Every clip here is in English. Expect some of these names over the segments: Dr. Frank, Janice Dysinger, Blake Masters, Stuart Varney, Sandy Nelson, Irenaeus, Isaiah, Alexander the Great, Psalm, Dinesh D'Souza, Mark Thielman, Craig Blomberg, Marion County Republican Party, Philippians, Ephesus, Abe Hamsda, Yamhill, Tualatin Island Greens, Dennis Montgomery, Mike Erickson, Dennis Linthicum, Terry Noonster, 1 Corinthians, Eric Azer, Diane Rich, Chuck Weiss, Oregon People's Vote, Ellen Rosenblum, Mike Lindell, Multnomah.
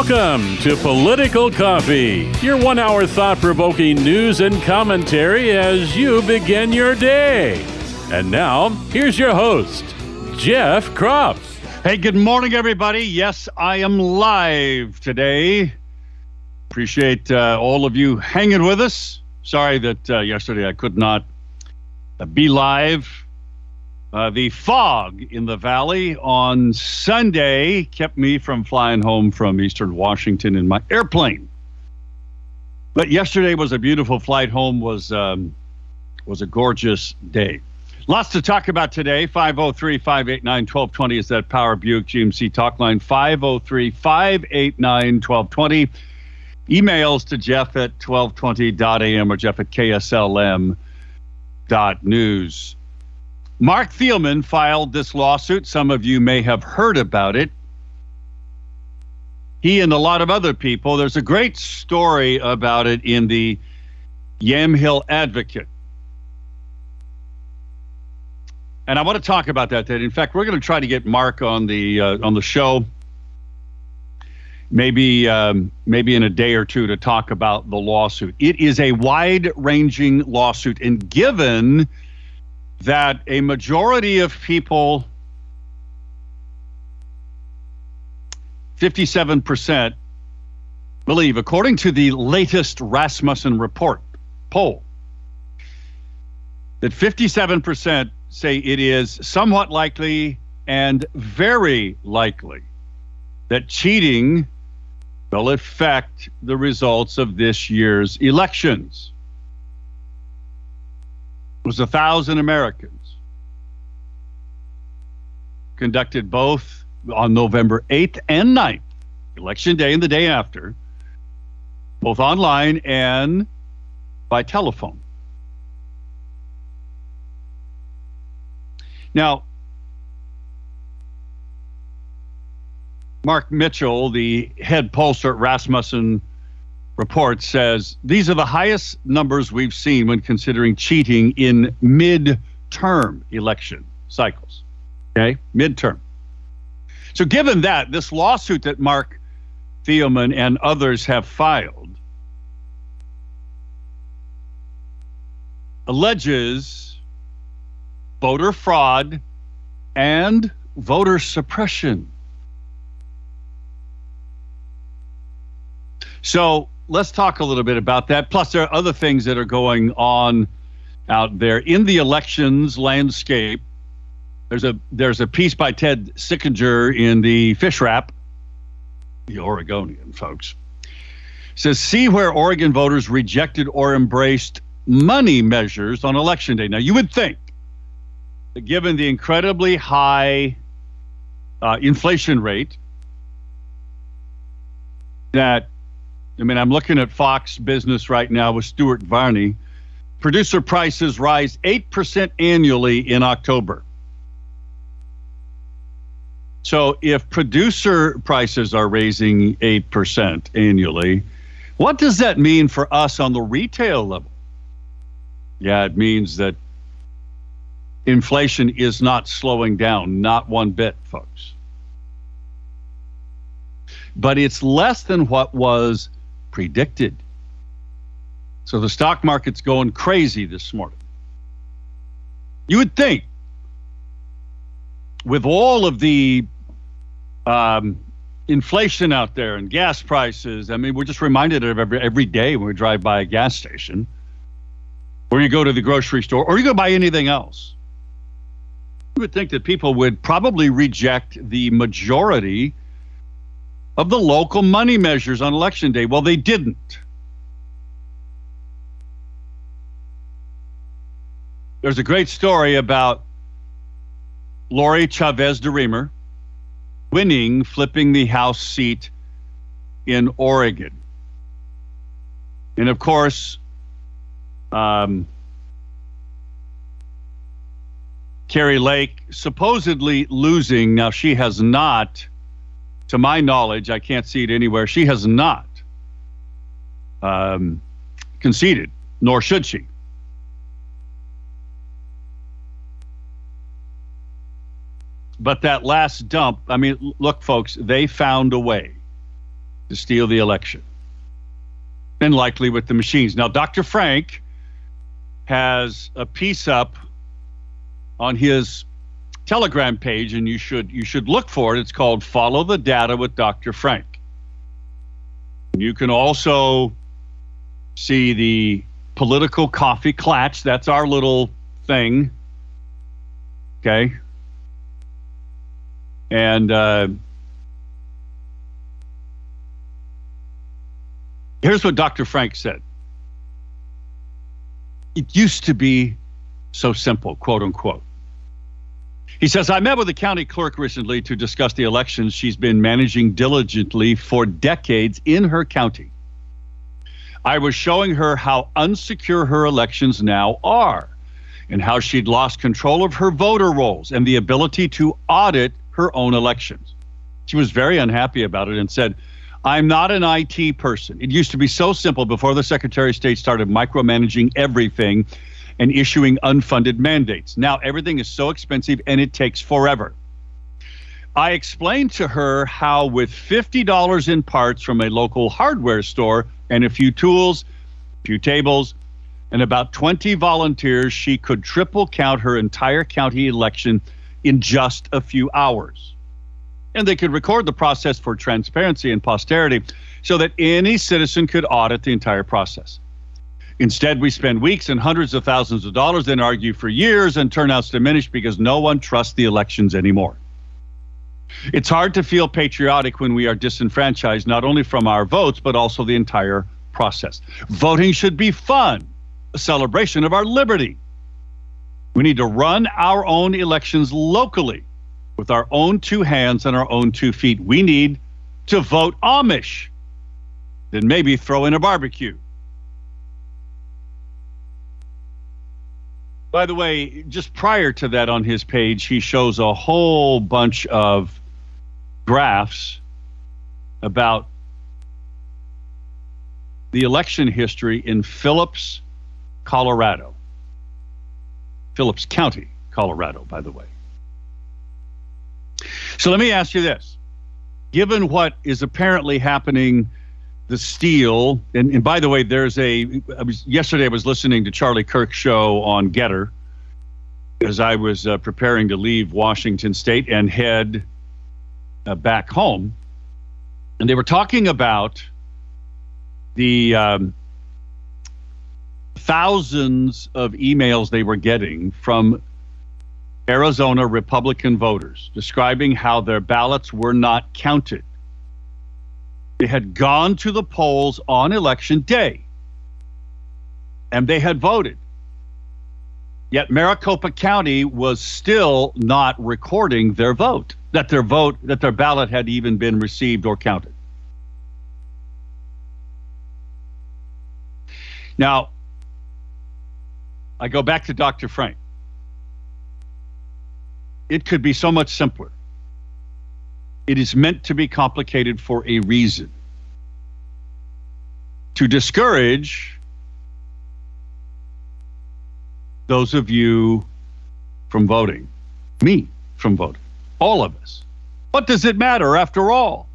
Welcome to Political Coffee, your one-hour thought-provoking news and commentary as you begin your day. And now, here's your host, Jeff Krupp. Hey, good morning, everybody. Yes, I am live today. Appreciate all of you hanging with us. Sorry that yesterday I could not be live. The fog in the valley on Sunday kept me from flying home from Eastern Washington in my airplane. But yesterday was a beautiful flight home, was a gorgeous day. Lots to talk about today. 503-589-1220 is that Power Buick GMC talk line. 503-589-1220. Emails to Jeff at 1220.am or Jeff at KSLM.news. Mark Thielman filed this lawsuit. Some of you may have heard about it. He and a lot of other people. There's a great story about it in the Yamhill Advocate. And I want to talk about that today. In fact, we're going to try to get Mark on the show maybe in a day or two to talk about the lawsuit. It is a wide-ranging lawsuit, and given that a majority of people, 57%, believe, according to the latest Rasmussen Report poll, that 57% say it is somewhat likely and very likely that cheating will affect the results of this year's elections. Was 1,000 Americans, conducted both on November 8th and 9th, Election Day and the day after, both online and by telephone. Now, Mark Mitchell, the head pollster at Rasmussen Report, says these are the highest numbers we've seen when considering cheating in midterm election cycles. Okay, midterm. So given that, this lawsuit that Mark Thielman and others have filed alleges voter fraud and voter suppression. So let's talk a little bit about that. Plus, there are other things that are going on out there in the elections landscape. There's a piece by Ted Sickinger in the Fish Wrap, the Oregonian, folks. It says, see where Oregon voters rejected or embraced money measures on Election Day. Now, you would think that given the incredibly high inflation rate that, I mean, I'm looking at Fox Business right now with Stuart Varney. Producer prices rise 8% annually in October. So if producer prices are raising 8% annually, what does that mean for us on the retail level? Yeah, it means that inflation is not slowing down, not one bit, folks. But it's less than what was predicted. So the stock market's going crazy this morning. You would think with all of the inflation out there and gas prices, I mean, we're just reminded of every day when we drive by a gas station or you go to the grocery store or you go buy anything else. You would think that people would probably reject the majority of the local money measures on Election Day. Well, they didn't. There's a great story about Lori Chavez-DeRemer winning, flipping the House seat in Oregon. And of course, Carrie Lake supposedly losing. Now, she has not, to my knowledge, I can't see it anywhere, she has not conceded, nor should she. But that last dump, I mean, look, folks, they found a way to steal the election, and likely with the machines. Now, Dr. Frank has a piece up on his Telegram page, and you should look for it. It's called Follow the Data with Dr. Frank. You can also see the Political Coffee Klatch. That's our little thing. Okay. And here's what Dr. Frank said. It used to be so simple, quote unquote. He says, I met with the county clerk recently to discuss the elections she's been managing diligently for decades in her county. I was showing her how unsecure her elections now are and how she'd lost control of her voter rolls and the ability to audit her own elections. She was very unhappy about it and said, I'm not an IT person. It used to be so simple before the Secretary of State started micromanaging everything and issuing unfunded mandates. Now everything is so expensive and it takes forever. I explained to her how with $50 in parts from a local hardware store and a few tools, a few tables, and about 20 volunteers, she could triple count her entire county election in just a few hours. And they could record the process for transparency and posterity so that any citizen could audit the entire process. Instead, we spend weeks and hundreds of thousands of dollars and argue for years, and turnouts diminish because no one trusts the elections anymore. It's hard to feel patriotic when we are disenfranchised, not only from our votes, but also the entire process. Voting should be fun, a celebration of our liberty. We need to run our own elections locally with our own two hands and our own 2 feet. We need to vote Amish, then maybe throw in a barbecue. By the way, just prior to that on his page, he shows a whole bunch of graphs about the election history in Phillips, Colorado. Phillips County, Colorado, by the way. So let me ask you this. Given what is apparently happening, the steal, and by the way, yesterday I was listening to Charlie Kirk's show on Gettr as I was preparing to leave Washington State and head back home. And they were talking about the thousands of emails they were getting from Arizona Republican voters describing how their ballots were not counted. They had gone to the polls on election day, and they had voted. Yet Maricopa County was still not recording their vote, that their ballot had even been received or counted. Now, I go back to Dr. Frank. It could be so much simpler. It is meant to be complicated for a reason. To discourage those of you from voting, me from voting, all of us. What does it matter after all?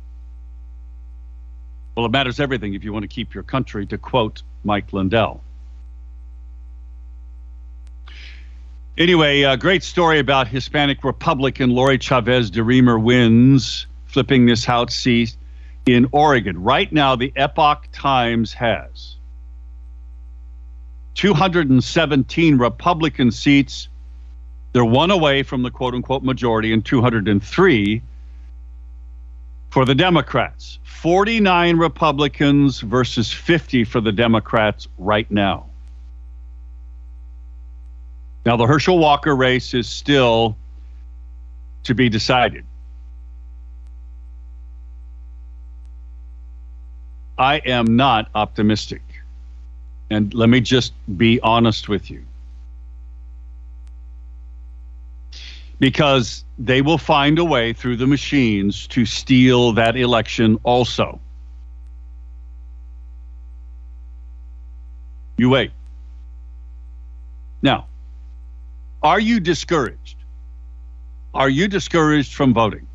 Well, it matters everything if you want to keep your country, to quote Mike Lindell. Anyway, a great story about Hispanic Republican Lori Chavez-DeRemer wins, flipping this House seat in Oregon. Right now, the Epoch Times has 217 Republican seats. They're one away from the quote-unquote majority, and 203 for the Democrats. 49 Republicans versus 50 for the Democrats right now. Now, the Herschel Walker race is still to be decided. I am not optimistic. And let me just be honest with you. Because they will find a way through the machines to steal that election also. You wait. Now, are you discouraged? Are you discouraged from voting?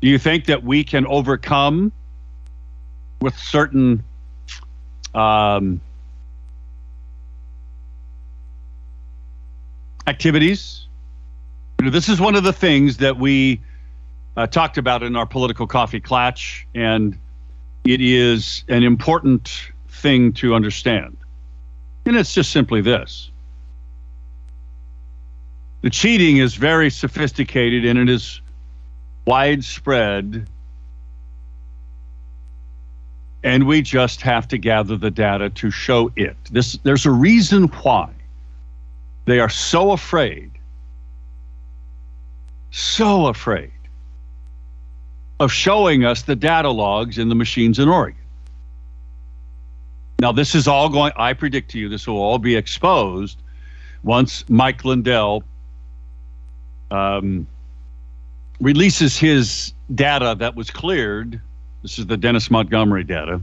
Do you think that we can overcome with certain activities? You know, this is one of the things that we talked about in our Political Coffee Klatch, and it is an important thing to understand. And it's just simply this. The cheating is very sophisticated, and it is widespread, and we just have to gather the data to show it. There's a reason why they are so afraid of showing us the data logs in the machines in Oregon. Now, this is all going, I predict to you, this will all be exposed once Mike Lindell releases his data that was cleared. This is the Dennis Montgomery data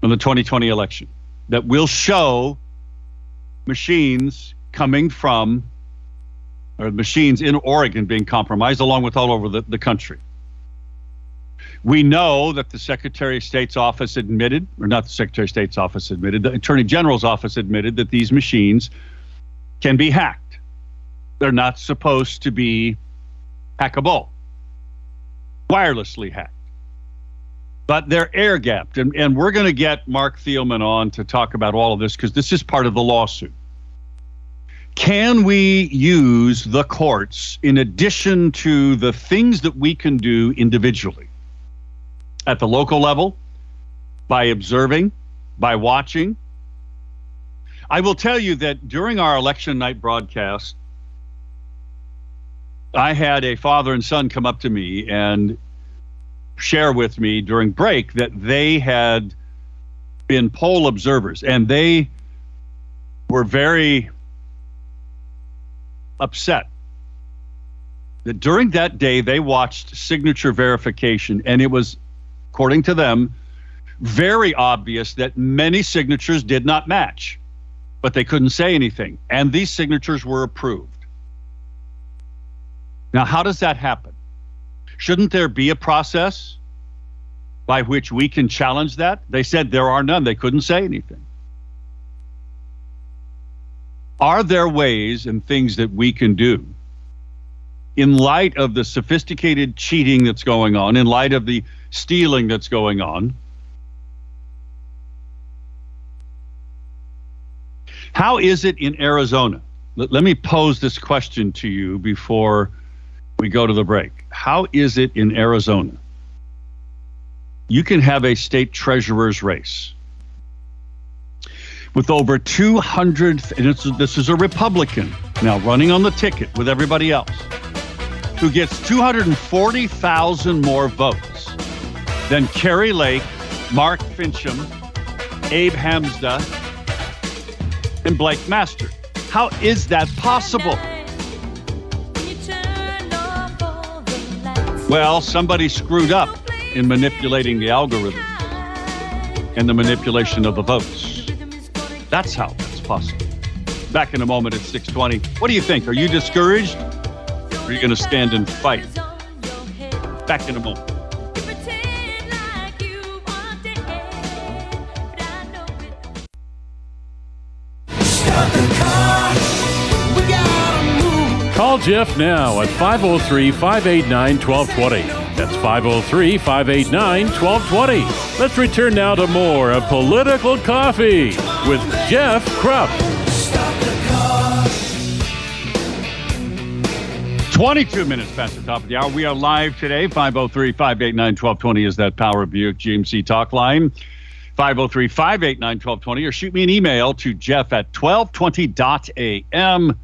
from the 2020 election that will show machines coming from, or machines in Oregon being compromised, along with all over the country. We know that the Secretary of State's office admitted, or not the Secretary of State's office admitted, the Attorney General's office admitted that these machines can be hacked. They're not supposed to be hackable, wirelessly hacked, but they're air gapped. And we're going to get Mark Thielman on to talk about all of this, because this is part of the lawsuit. Can we use the courts in addition to the things that we can do individually at the local level, by observing, by watching? I will tell you that during our election night broadcast, I had a father and son come up to me and share with me during break that they had been poll observers, and they were very upset that during that day they watched signature verification, and it was, according to them, very obvious that many signatures did not match, but they couldn't say anything, and these signatures were approved. Now, how does that happen? Shouldn't there be a process by which we can challenge that? They said there are none. They couldn't say anything. Are there ways and things that we can do in light of the sophisticated cheating that's going on, in light of the stealing that's going on? How is it in Arizona? Let me pose this question to you before we go to the break. How is it in Arizona? You can have a state treasurer's race with over 200, and this is a Republican now running on the ticket with everybody else, who gets 240,000 more votes than Carrie Lake, Mark Fincham, Abe Hamsda, and Blake Masters. How is that possible? Well, somebody screwed up in manipulating the algorithm and the manipulation of the votes. That's how that's possible. Back in a moment at 6:20. What do you think? Are you discouraged? Or are you going to stand and fight? Back in a moment. Call Jeff now at 503-589-1220. That's 503-589-1220. Let's return now to more of Political Coffee with Jeff Krupp. 22 minutes past the top of the hour. We are live today. 503-589-1220 is that Power Buick GMC talk line. 503-589-1220, or shoot me an email to Jeff at 1220.am.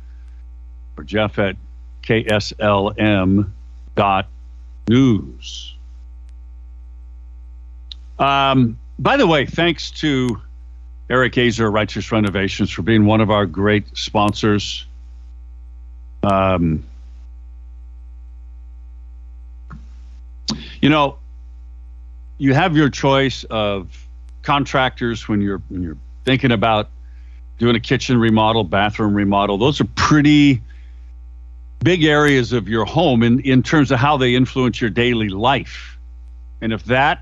or Jeff at KSLM.news. By the way, thanks to Eric Azer, Righteous Renovations, for being one of our great sponsors. You know, you have your choice of contractors when you're thinking about doing a kitchen remodel, bathroom remodel. Those are pretty big areas of your home in terms of how they influence your daily life. And if that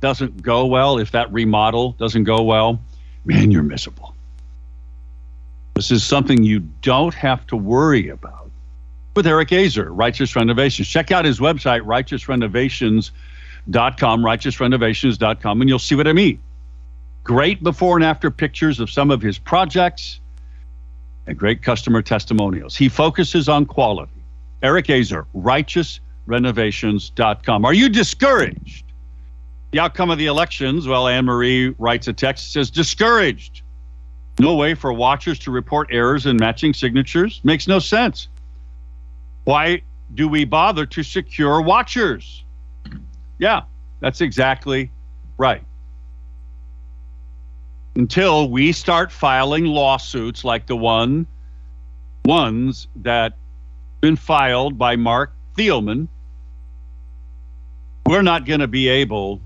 doesn't go well, if that remodel doesn't go well, man, you're miserable. This is something you don't have to worry about. With Eric Azer, Righteous Renovations. Check out his website, righteousrenovations.com, righteousrenovations.com, and you'll see what I mean. Great before and after pictures of some of his projects and great customer testimonials. He focuses on quality. Eric Azer, righteousrenovations.com. Are you discouraged? The outcome of the elections? Well, Anne-Marie writes a text, says, discouraged. No way for watchers to report errors in matching signatures? Makes no sense. Why do we bother to secure watchers? Yeah, that's exactly right. Until we start filing lawsuits like the ones that have been filed by Mark Thielman, we're not going to be able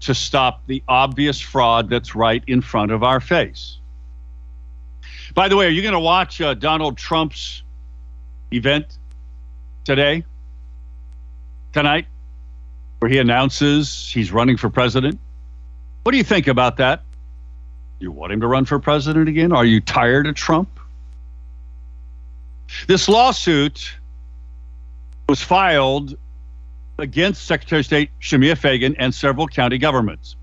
to stop the obvious fraud that's right in front of our face. By the way, are you going to watch Donald Trump's event today, tonight, where he announces he's running for president? What do you think about that? You want him to run for president again? Are you tired of Trump? This lawsuit was filed against Secretary of State Shamia Fagan and several county governments.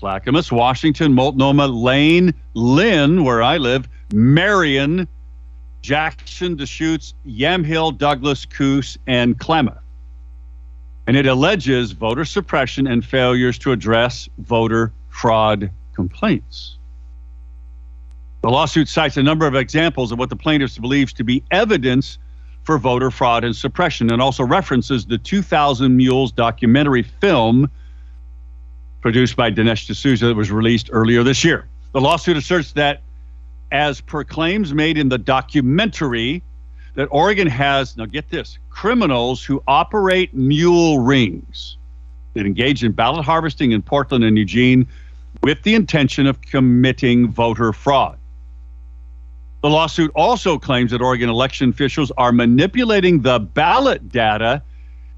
Clackamas, Washington, Multnomah, Lane, Lynn, where I live, Marion, Jackson, Deschutes, Yamhill, Douglas, Coos, and Klamath. And it alleges voter suppression and failures to address voter fraud complaints. The lawsuit cites a number of examples of what the plaintiffs believes to be evidence for voter fraud and suppression, and also references the 2000 Mules documentary film produced by Dinesh D'Souza that was released earlier this year. The lawsuit asserts that, as per claims made in the documentary, that Oregon has, now get this, criminals who operate mule rings that engage in ballot harvesting in Portland and Eugene with the intention of committing voter fraud. The lawsuit also claims that Oregon election officials are manipulating the ballot data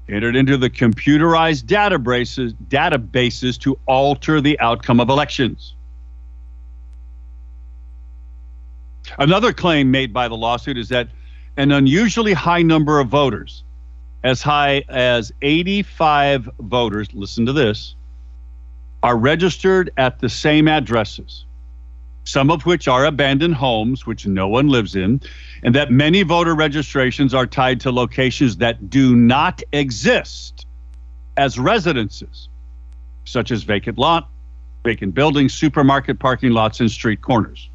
entered into the computerized databases to alter the outcome of elections. Another claim made by the lawsuit is that an unusually high number of voters, as high as 85 voters, listen to this, are registered at the same addresses, some of which are abandoned homes, which no one lives in, and that many voter registrations are tied to locations that do not exist as residences, such as vacant buildings, supermarket parking lots, and street corners.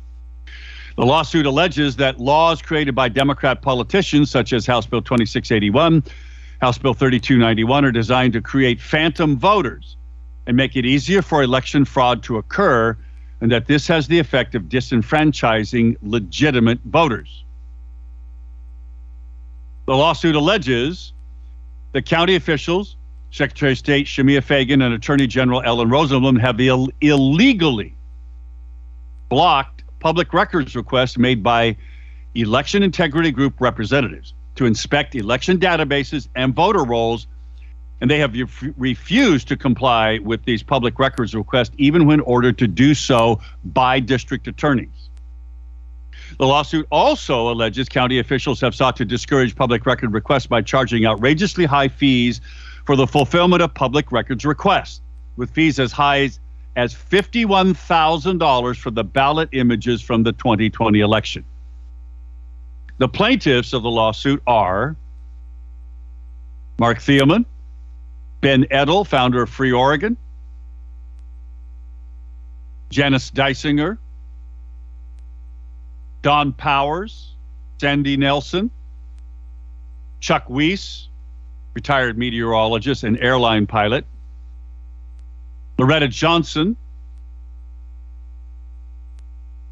The lawsuit alleges that laws created by Democrat politicians, such as House Bill 2681, House Bill 3291, are designed to create phantom voters and make it easier for election fraud to occur, and that this has the effect of disenfranchising legitimate voters. The lawsuit alleges that county officials, Secretary of State Shamia Fagan and Attorney General Ellen Rosenblum, have illegally blocked public records requests made by election integrity group representatives to inspect election databases and voter rolls, and they have refused to comply with these public records requests, even when ordered to do so by district attorneys. The lawsuit also alleges county officials have sought to discourage public record requests by charging outrageously high fees for the fulfillment of public records requests, with fees as high as $51,000 for the ballot images from the 2020 election. The plaintiffs of the lawsuit are Mark Thielman, Ben Edel, founder of Free Oregon, Janice Dysinger, Don Powers, Sandy Nelson, Chuck Weiss, retired meteorologist and airline pilot, Loretta Johnson,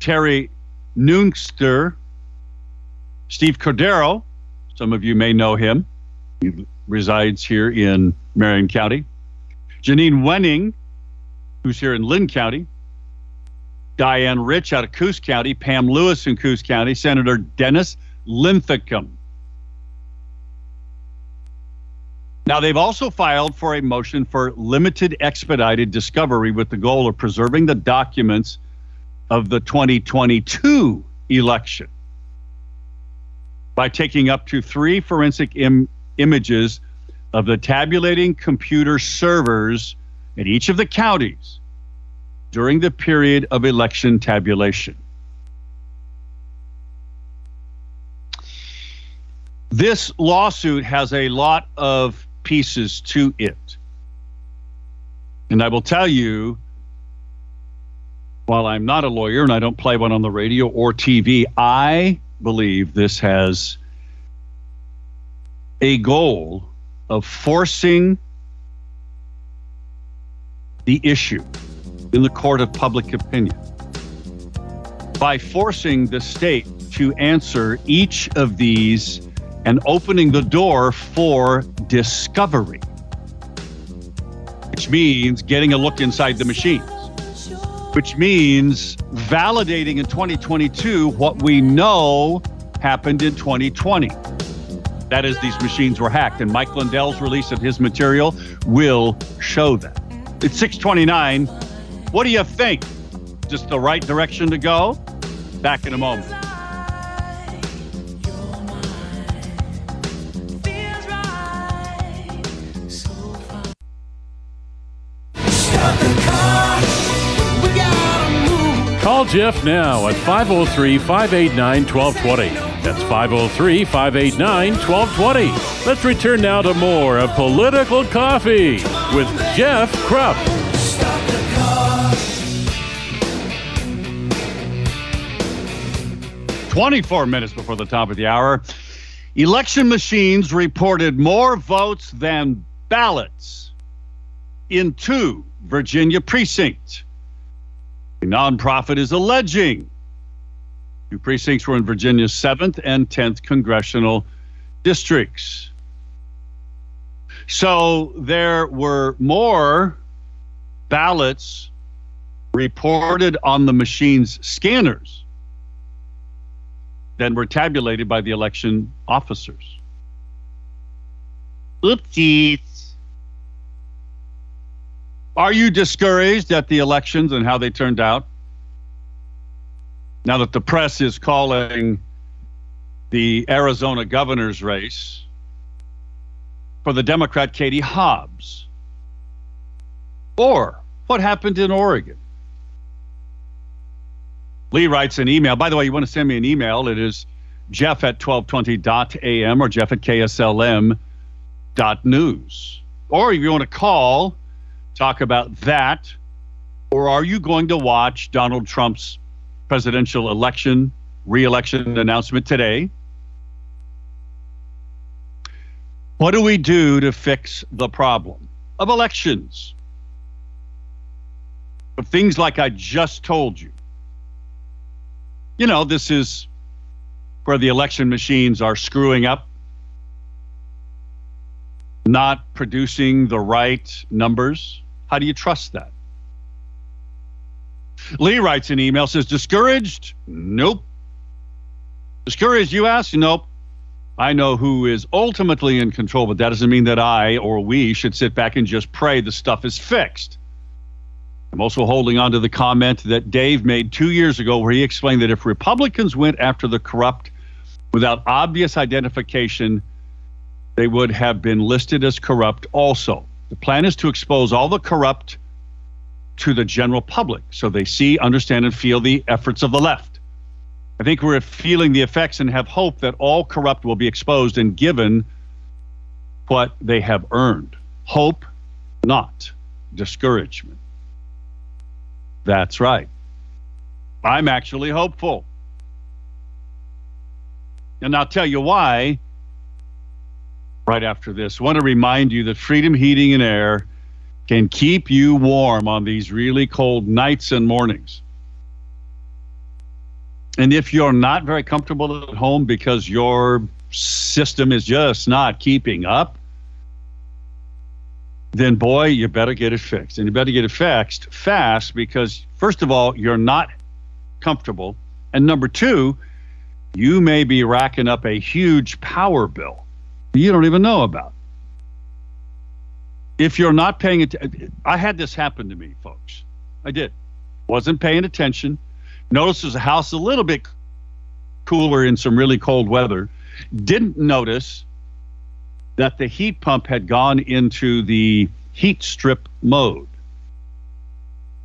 Terry Noonster, Steve Cordero, some of you may know him, he resides here in Marion County, Janine Wenning, who's here in Linn County, Diane Rich out of Coos County, Pam Lewis in Coos County, Senator Dennis Linthicum. Now, they've also filed for a motion for limited expedited discovery with the goal of preserving the documents of the 2022 election by taking up to 3 forensic images of the tabulating computer servers at each of the counties during the period of election tabulation. This lawsuit has a lot of pieces to it. And I will tell you, while I'm not a lawyer and I don't play one on the radio or TV, I believe this has a goal of forcing the issue in the court of public opinion by forcing the state to answer each of these and opening the door for discovery, which means getting a look inside the machines, which means validating in 2022 what we know happened in 2020. That is, these machines were hacked, and Mike Lindell's release of his material will show that. It's 6:29. What do you think? Just the right direction to go? Back in a moment. Call Jeff now at 503-589-1220. That's 503-589-1220. Let's return now to more of Political Coffee with Jeff Krupp. Stop the car. 24 minutes before the top of the hour, election machines reported more votes than ballots in 2 Virginia precincts. The nonprofit is alleging 2 precincts were in Virginia's 7th and 10th congressional districts. So there were more ballots reported on the machine's scanners than were tabulated by the election officers. Oopsies. Are you discouraged at the elections and how they turned out? Now that the press is calling the Arizona governor's race for the Democrat Katie Hobbs. Or what happened in Oregon? Lee writes an email. By the way, you want to send me an email. It is jeff at 1220.am or jeff at kslm.news. Or if you want to call, talk about that, or are you going to watch Donald Trump's presidential election, re-election announcement today? What do we do to fix the problem of elections? Of things like I just told you. You know, this is where the election machines are screwing up, not producing the right numbers. How do you trust that? Lee writes an email, says, discouraged? Nope. Discouraged, you ask? Nope. I know who is ultimately in control, but that doesn't mean that I or we should sit back and just pray the stuff is fixed. I'm also holding on to the comment that Dave made 2 years ago where he explained that if Republicans went after the corrupt without obvious identification, they would have been listed as corrupt also. The plan is to expose all the corrupt to the general public so they see, understand, and feel the efforts of the left. I think we're feeling the effects and have hope that all corrupt will be exposed and given what they have earned. Hope, not discouragement. That's right. I'm actually hopeful. And I'll tell you why right after this. I want to remind you that Freedom Heating and Air can keep you warm on these really cold nights and mornings. And if you're not very comfortable at home because your system is just not keeping up, then boy, you better get it fixed. And you better get it fixed fast because, first of all, you're not comfortable. And number 2, you may be racking up a huge power bill you don't even know about. If you're not paying attention, I had this happen to me, folks. I did. Wasn't paying attention. Noticed there's a house a little bit cooler in some really cold weather. Didn't notice that the heat pump had gone into the heat strip mode.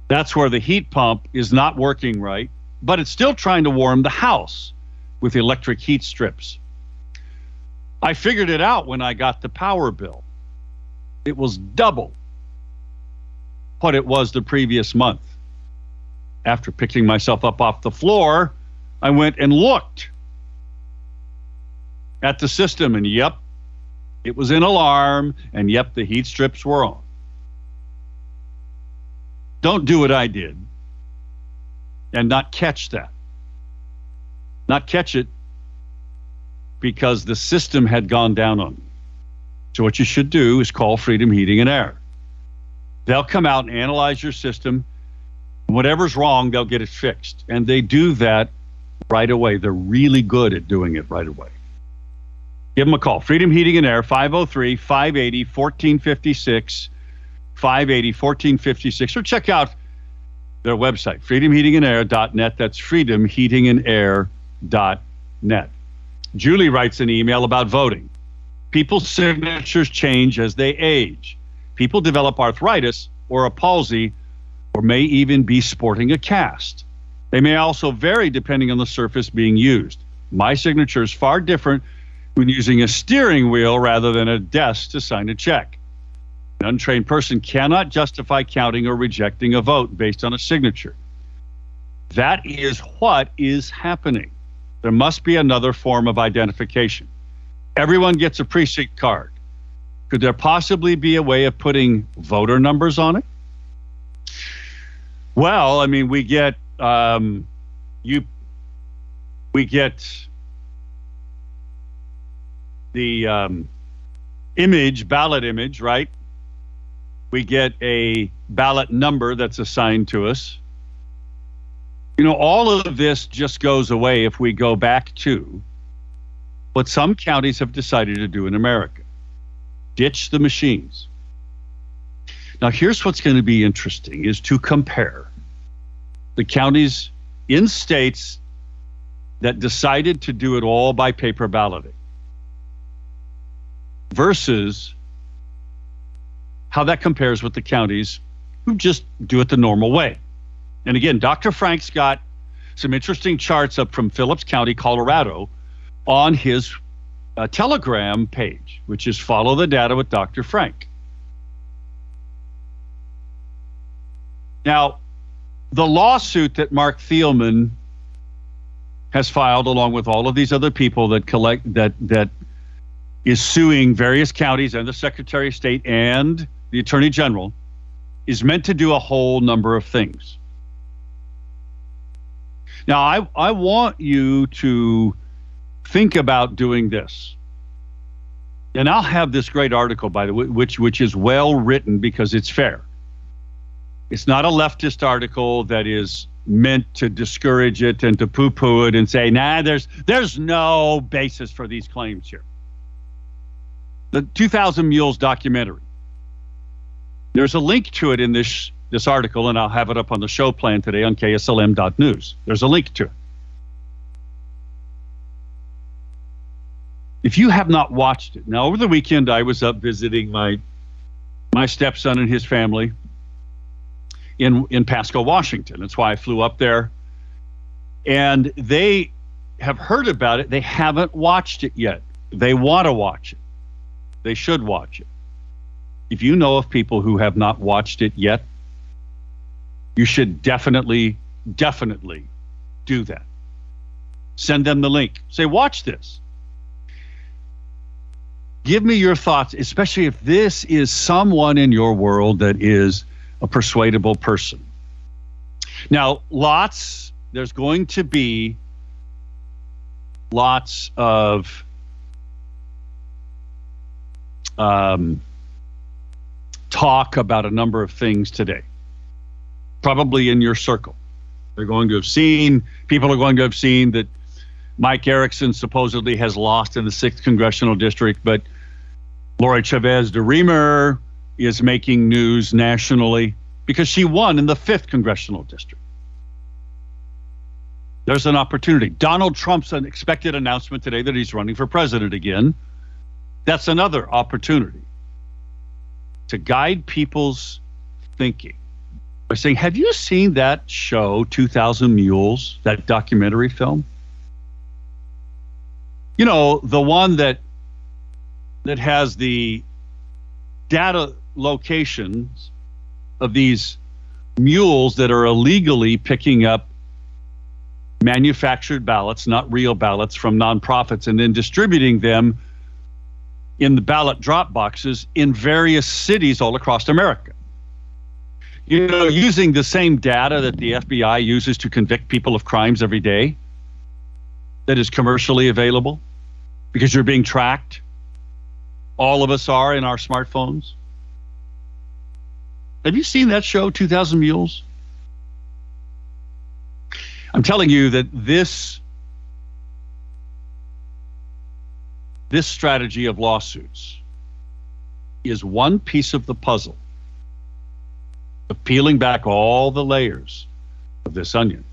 That's where the heat pump is not working right, but it's still trying to warm the house with electric heat strips. I figured it out when I got the power bill. It was double what it was the previous month. After picking myself up off the floor, I went and looked at the system, and yep, it was in alarm, and yep, the heat strips were on. Don't do what I did and not catch that. Not catch it because the system had gone down on me. So what you should do is call Freedom Heating and Air. They'll come out and analyze your system. Whatever's wrong, they'll get it fixed. And they do that right away. They're really good at doing it right away. Give them a call. Freedom Heating and Air, 503-580-1456, 580-1456. Or check out their website, freedomheatingandair.net. That's freedomheatingandair.net. Julie writes an email about voting. People's signatures change as they age. People develop arthritis or a palsy or may even be sporting a cast. They may also vary depending on the surface being used. My signature is far different when using a steering wheel rather than a desk to sign a check. An untrained person cannot justify counting or rejecting a vote based on a signature. That is what is happening. There must be another form of identification. Everyone gets a precinct card. Could there possibly be a way of putting voter numbers on it? Well, I mean, we get the image, ballot image, right? We get a ballot number that's assigned to us. You know, all of this just goes away if we go back to what some counties have decided to do in America. Ditch the machines. Now, here's what's going to be interesting is to compare the counties in states that decided to do it all by paper balloting versus how that compares with the counties who just do it the normal way. And again, Dr. Frank's got some interesting charts up from Phillips County, Colorado, on his Telegram page, which is Follow the Data with Dr. Frank. Now, the lawsuit that Mark Thielman has filed, along with all of these other people that collect that is suing various counties and the Secretary of State and the Attorney General, is meant to do a whole number of things. Now, I want you to think about doing this. And I'll have this great article, by the way, which is well written because it's fair. It's not a leftist article that is meant to discourage it and to poo-poo it and say, nah, there's no basis for these claims here. The 2000 Mules documentary. There's a link to it in this article, and I'll have it up on the show plan today on KSLM.news. There's a link to it. If you have not watched it, now over the weekend I was up visiting my stepson and his family in Pasco, Washington. That's why I flew up there. And they have heard about it. They haven't watched it yet. They want to watch it. They should watch it. If you know of people who have not watched it yet, you should definitely do that. Send them the link. Say, watch this. Give me your thoughts, especially if this is someone in your world that is a persuadable person. Now, there's going to be lots of talk about a number of things today, probably in your circle. People are going to have seen that Mike Erickson supposedly has lost in the 6th Congressional District, but Lori Chavez-DeRemer is making news nationally because she won in the 5th Congressional District. There's an opportunity. Donald Trump's unexpected announcement today that he's running for president again. That's another opportunity to guide people's thinking by saying, have you seen that show, 2000 Mules, that documentary film? You know, the one that has the data locations of these mules that are illegally picking up manufactured ballots, not real ballots, from nonprofits, and then distributing them in the ballot drop boxes in various cities all across America. You know, using the same data that the FBI uses to convict people of crimes every day, that is commercially available because you're being tracked. All of us are in our smartphones. Have you seen that show, 2000 Mules? I'm telling you that this strategy of lawsuits is one piece of the puzzle of peeling back all the layers of this onion.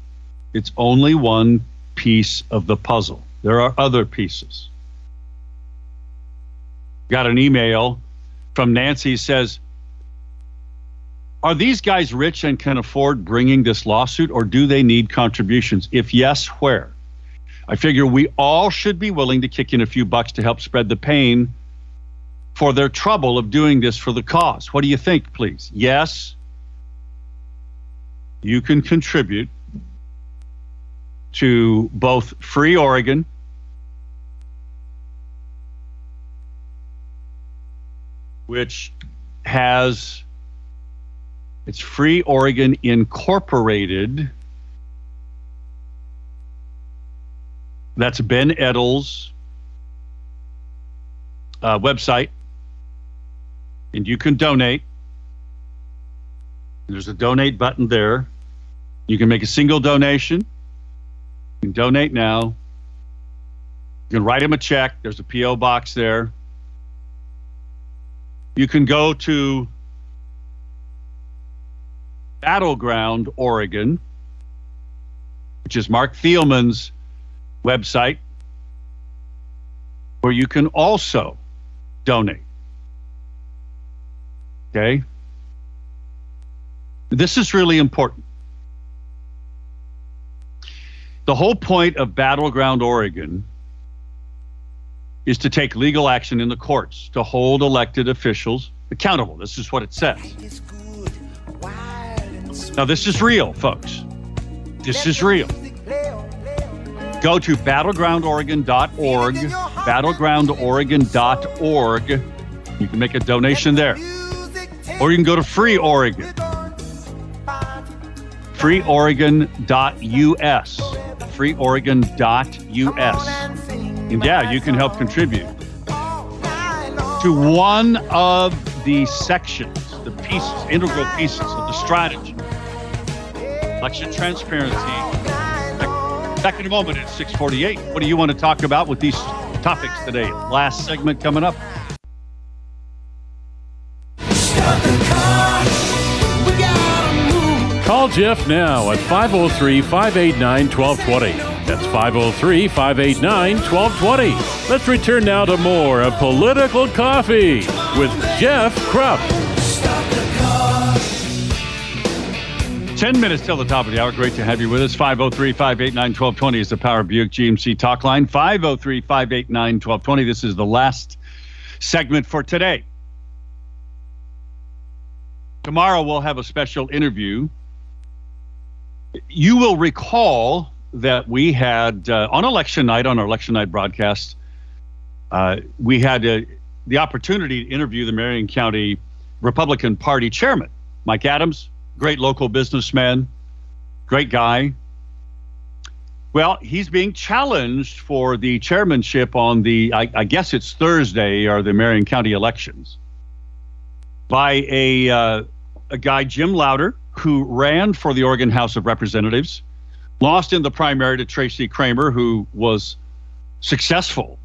It's only one piece of the puzzle. There are other pieces. Got an email from Nancy, says, are these guys rich and can afford bringing this lawsuit, or do they need contributions? If yes, where? I figure we all should be willing to kick in a few bucks to help spread the pain for their trouble of doing this for the cause. What do you think, please? Yes, you can contribute to both Free Oregon which has its Free Oregon Incorporated. That's Ben Edel's website. And you can donate. There's a donate button there. You can make a single donation. You can donate now. You can write him a check. There's a P.O. box there. You can go to Battleground Oregon, which is Mark Thielman's website, where you can also donate. Okay? This is really important. The whole point of Battleground Oregon is to take legal action in the courts to hold elected officials accountable. This is what it says. Now, this is real, folks. This is real. Go to battlegroundoregon.org, battlegroundoregon.org. You can make a donation there. Or you can go to Free Oregon, freeoregon.us, freeoregon.us. And yeah, you can help contribute to one of the sections, the pieces, integral pieces of the strategy. Election transparency. Back in a moment at 6:48. What do you want to talk about with these topics today? Last segment coming up. Call Jeff now at 503-589-1220. That's 503-589-1220. Let's return now to more of Political Coffee with Jeff Krupp. 10 minutes till the top of the hour. Great to have you with us. 503-589-1220 is the Power Buick GMC talk line. 503-589-1220. This is the last segment for today. Tomorrow we'll have a special interview. You will recall that we had on election night, on our election night broadcast, we had the opportunity to interview the Marion County Republican Party chairman, Mike Adams, great local businessman, great guy. Well, he's being challenged for the chairmanship on the, I guess it's Thursday, or the Marion County elections, by a guy, Jim Louder, who ran for the Oregon House of Representatives, lost in the primary to Tracy Kramer, who was successful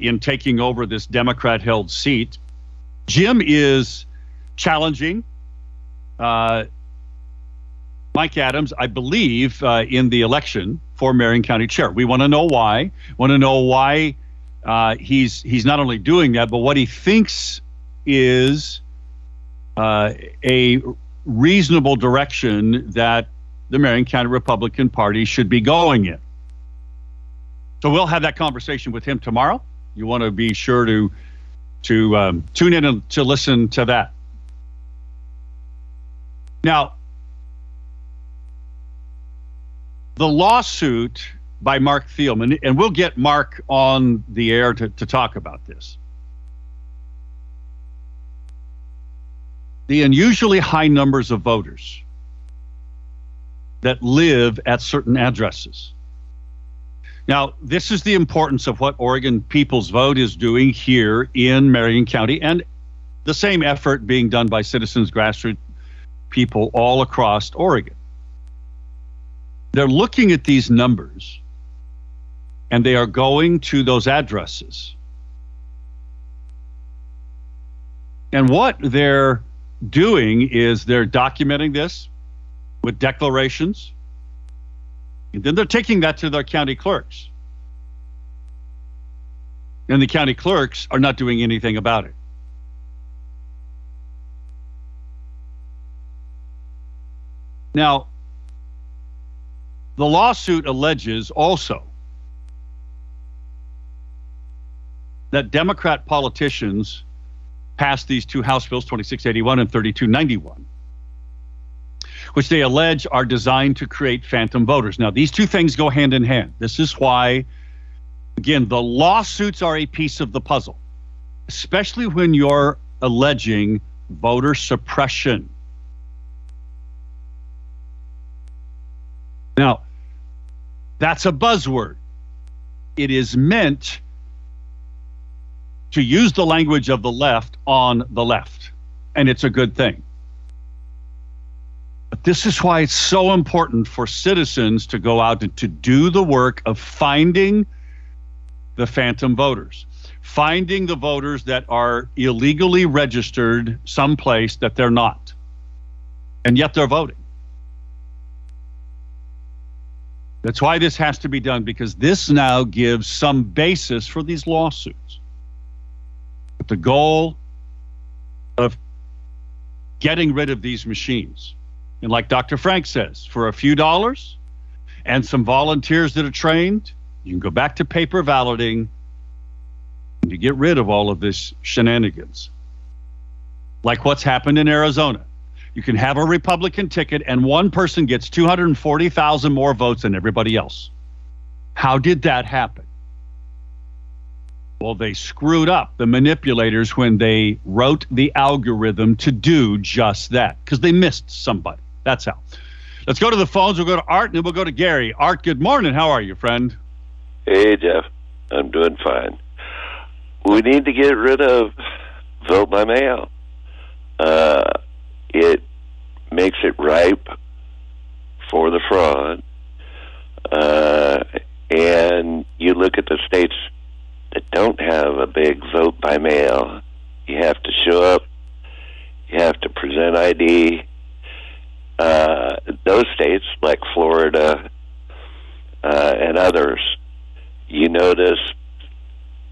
in taking over this Democrat-held seat. Jim is challenging Mike Adams, I believe, in the election for Marion County Chair. We want to know why. Want to know why he's not only doing that, but what he thinks is a reasonable direction that the Marion County Republican Party should be going in. So we'll have that conversation with him tomorrow. You want to be sure to tune in and to listen to that. Now, the lawsuit by Mark Thielman, and we'll get Mark on the air to talk about this. The unusually high numbers of voters that live at certain addresses. Now, this is the importance of what Oregon People's Vote is doing here in Marion County, and the same effort being done by citizens, grassroots people all across Oregon. They're looking at these numbers, and they are going to those addresses. And what they're doing is they're documenting this with declarations, and then they're taking that to their county clerks. And the county clerks are not doing anything about it. Now, the lawsuit alleges also that Democrat politicians passed these two House bills, 2681 and 3291, which they allege are designed to create phantom voters. Now, these two things go hand in hand. This is why, again, the lawsuits are a piece of the puzzle, especially when you're alleging voter suppression. Now, that's a buzzword. It is meant to use the language of the left on the left, and it's a good thing. But this is why it's so important for citizens to go out and to do the work of finding the phantom voters, finding the voters that are illegally registered someplace that they're not, and yet they're voting. That's why this has to be done, because this now gives some basis for these lawsuits. But the goal of getting rid of these machines. And like Dr. Frank says, for a few dollars and some volunteers that are trained, you can go back to paper balloting and you get rid of all of this shenanigans. Like what's happened in Arizona. You can have a Republican ticket and one person gets 240,000 more votes than everybody else. How did that happen? Well, they screwed up, the manipulators, when they wrote the algorithm to do just that, because they missed somebody. That's how. Let's go to the phones. We'll go to Art, and then we'll go to Gary. Art, good morning. How are you, friend? Hey, Jeff. I'm doing fine. We need to get rid of vote by mail. It makes it ripe for the fraud. And you look at the states that don't have a big vote by mail. You have to show up. You have to present ID. Those states, like Florida and others, you notice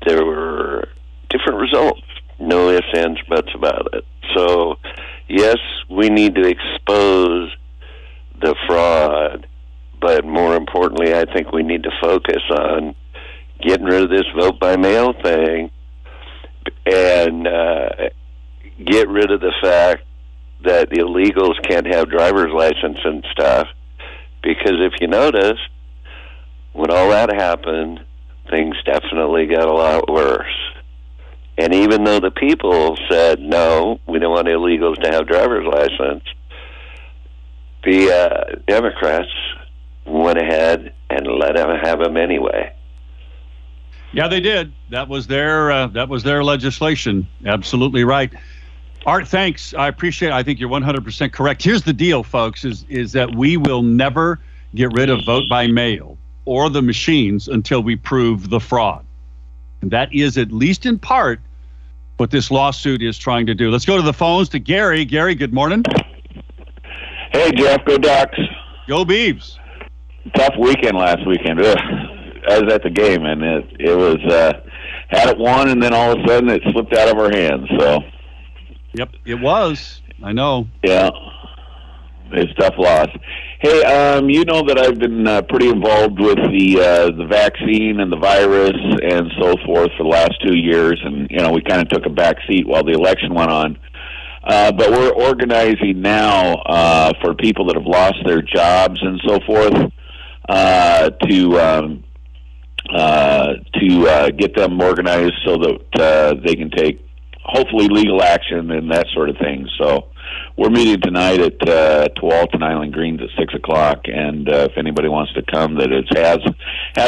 there were different results. No ifs, ands, buts about it. So, yes, we need to expose the fraud, but more importantly, I think we need to focus on getting rid of this vote by mail thing and get rid of the fact that the illegals can't have driver's license and stuff, because if you notice, when all that happened, things definitely got a lot worse. And even though the people said, no, we don't want illegals to have driver's license, the Democrats went ahead and let them have them anyway. Yeah, they did. That was their legislation. Absolutely right. Art, thanks. I appreciate it. I think you're 100% correct. Here's the deal, folks, is that we will never get rid of vote by mail or the machines until we prove the fraud. And that is, at least in part, what this lawsuit is trying to do. Let's go to the phones to Gary. Gary, good morning. Hey, Jeff. Go Ducks. Go Beavs. Tough weekend last weekend. Ugh. I was at the game, and it was had it won, and then all of a sudden it slipped out of our hands. So. Yep, it was. I know. Yeah. It's tough loss. Hey, you know that I've been pretty involved with the vaccine and the virus and so forth for the last 2 years, and you know we kind of took a back seat while the election went on. But we're organizing now for people that have lost their jobs and so forth to get them organized so that they can take hopefully legal action and that sort of thing. So. We're meeting tonight at Tualatin Island Greens at 6 o'clock, and if anybody wants to come that has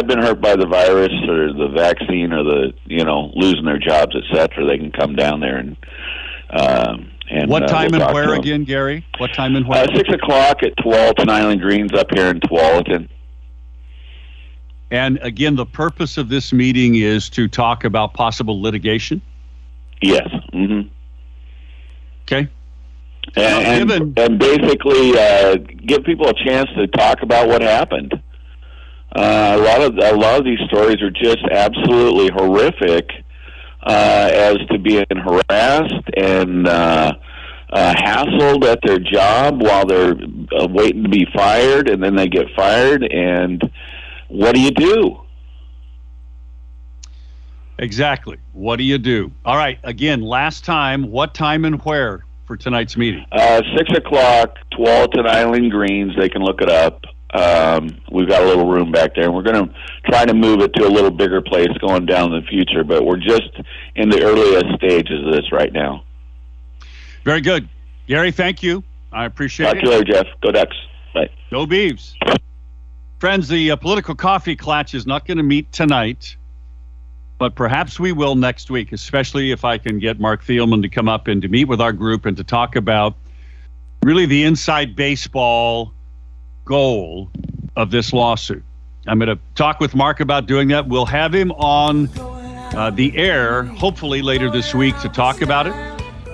been hurt by the virus or the vaccine or the, you know, losing their jobs, et cetera, they can come down there and what time we'll and where again, Gary? What time and where? 6 o'clock at Tualatin Island Greens up here in Tualatin. And, again, the purpose of this meeting is to talk about possible litigation? Yes. Mm-hmm. Okay. And basically give people a chance to talk about what happened. A lot of these stories are just absolutely horrific, as to being harassed and hassled at their job while they're waiting to be fired, and then they get fired. And what do you do? Exactly. What do you do? All right. Again, last time. What time and where? For tonight's meeting, 6 o'clock, Tualatin Island Greens. They can look it up. We've got a little room back there, and we're going to try to move it to a little bigger place going down in the future. But we're just in the earliest stages of this right now. Very good, Gary. Thank you. I appreciate it. Talk to you later, Jeff. Go Ducks. Bye. Go Beavs. Friends, the Political Coffee Klatch is not going to meet tonight. But perhaps we will next week, especially if I can get Mark Thielman to come up and to meet with our group and to talk about really the inside baseball goal of this lawsuit. I'm going to talk with Mark about doing that. We'll have him on the air, hopefully later this week, to talk about it.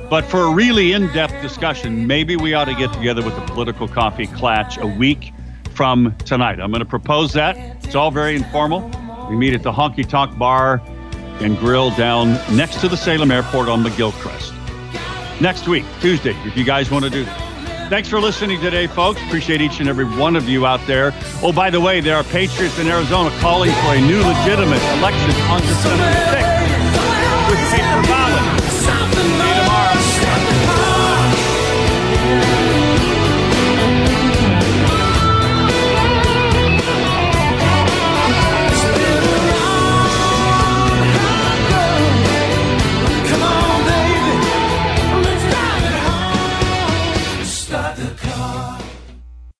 But for a really in-depth discussion, maybe we ought to get together with the Political Coffee Klatch a week from tonight. I'm going to propose that. It's all very informal. We meet at the Honky Tonk Bar and Grill down next to the Salem Airport on the Gilcrest. Next week, Tuesday, if you guys want to do that. Thanks for listening today, folks. Appreciate each and every one of you out there. Oh, by the way, there are patriots in Arizona calling for a new legitimate election on December 6th.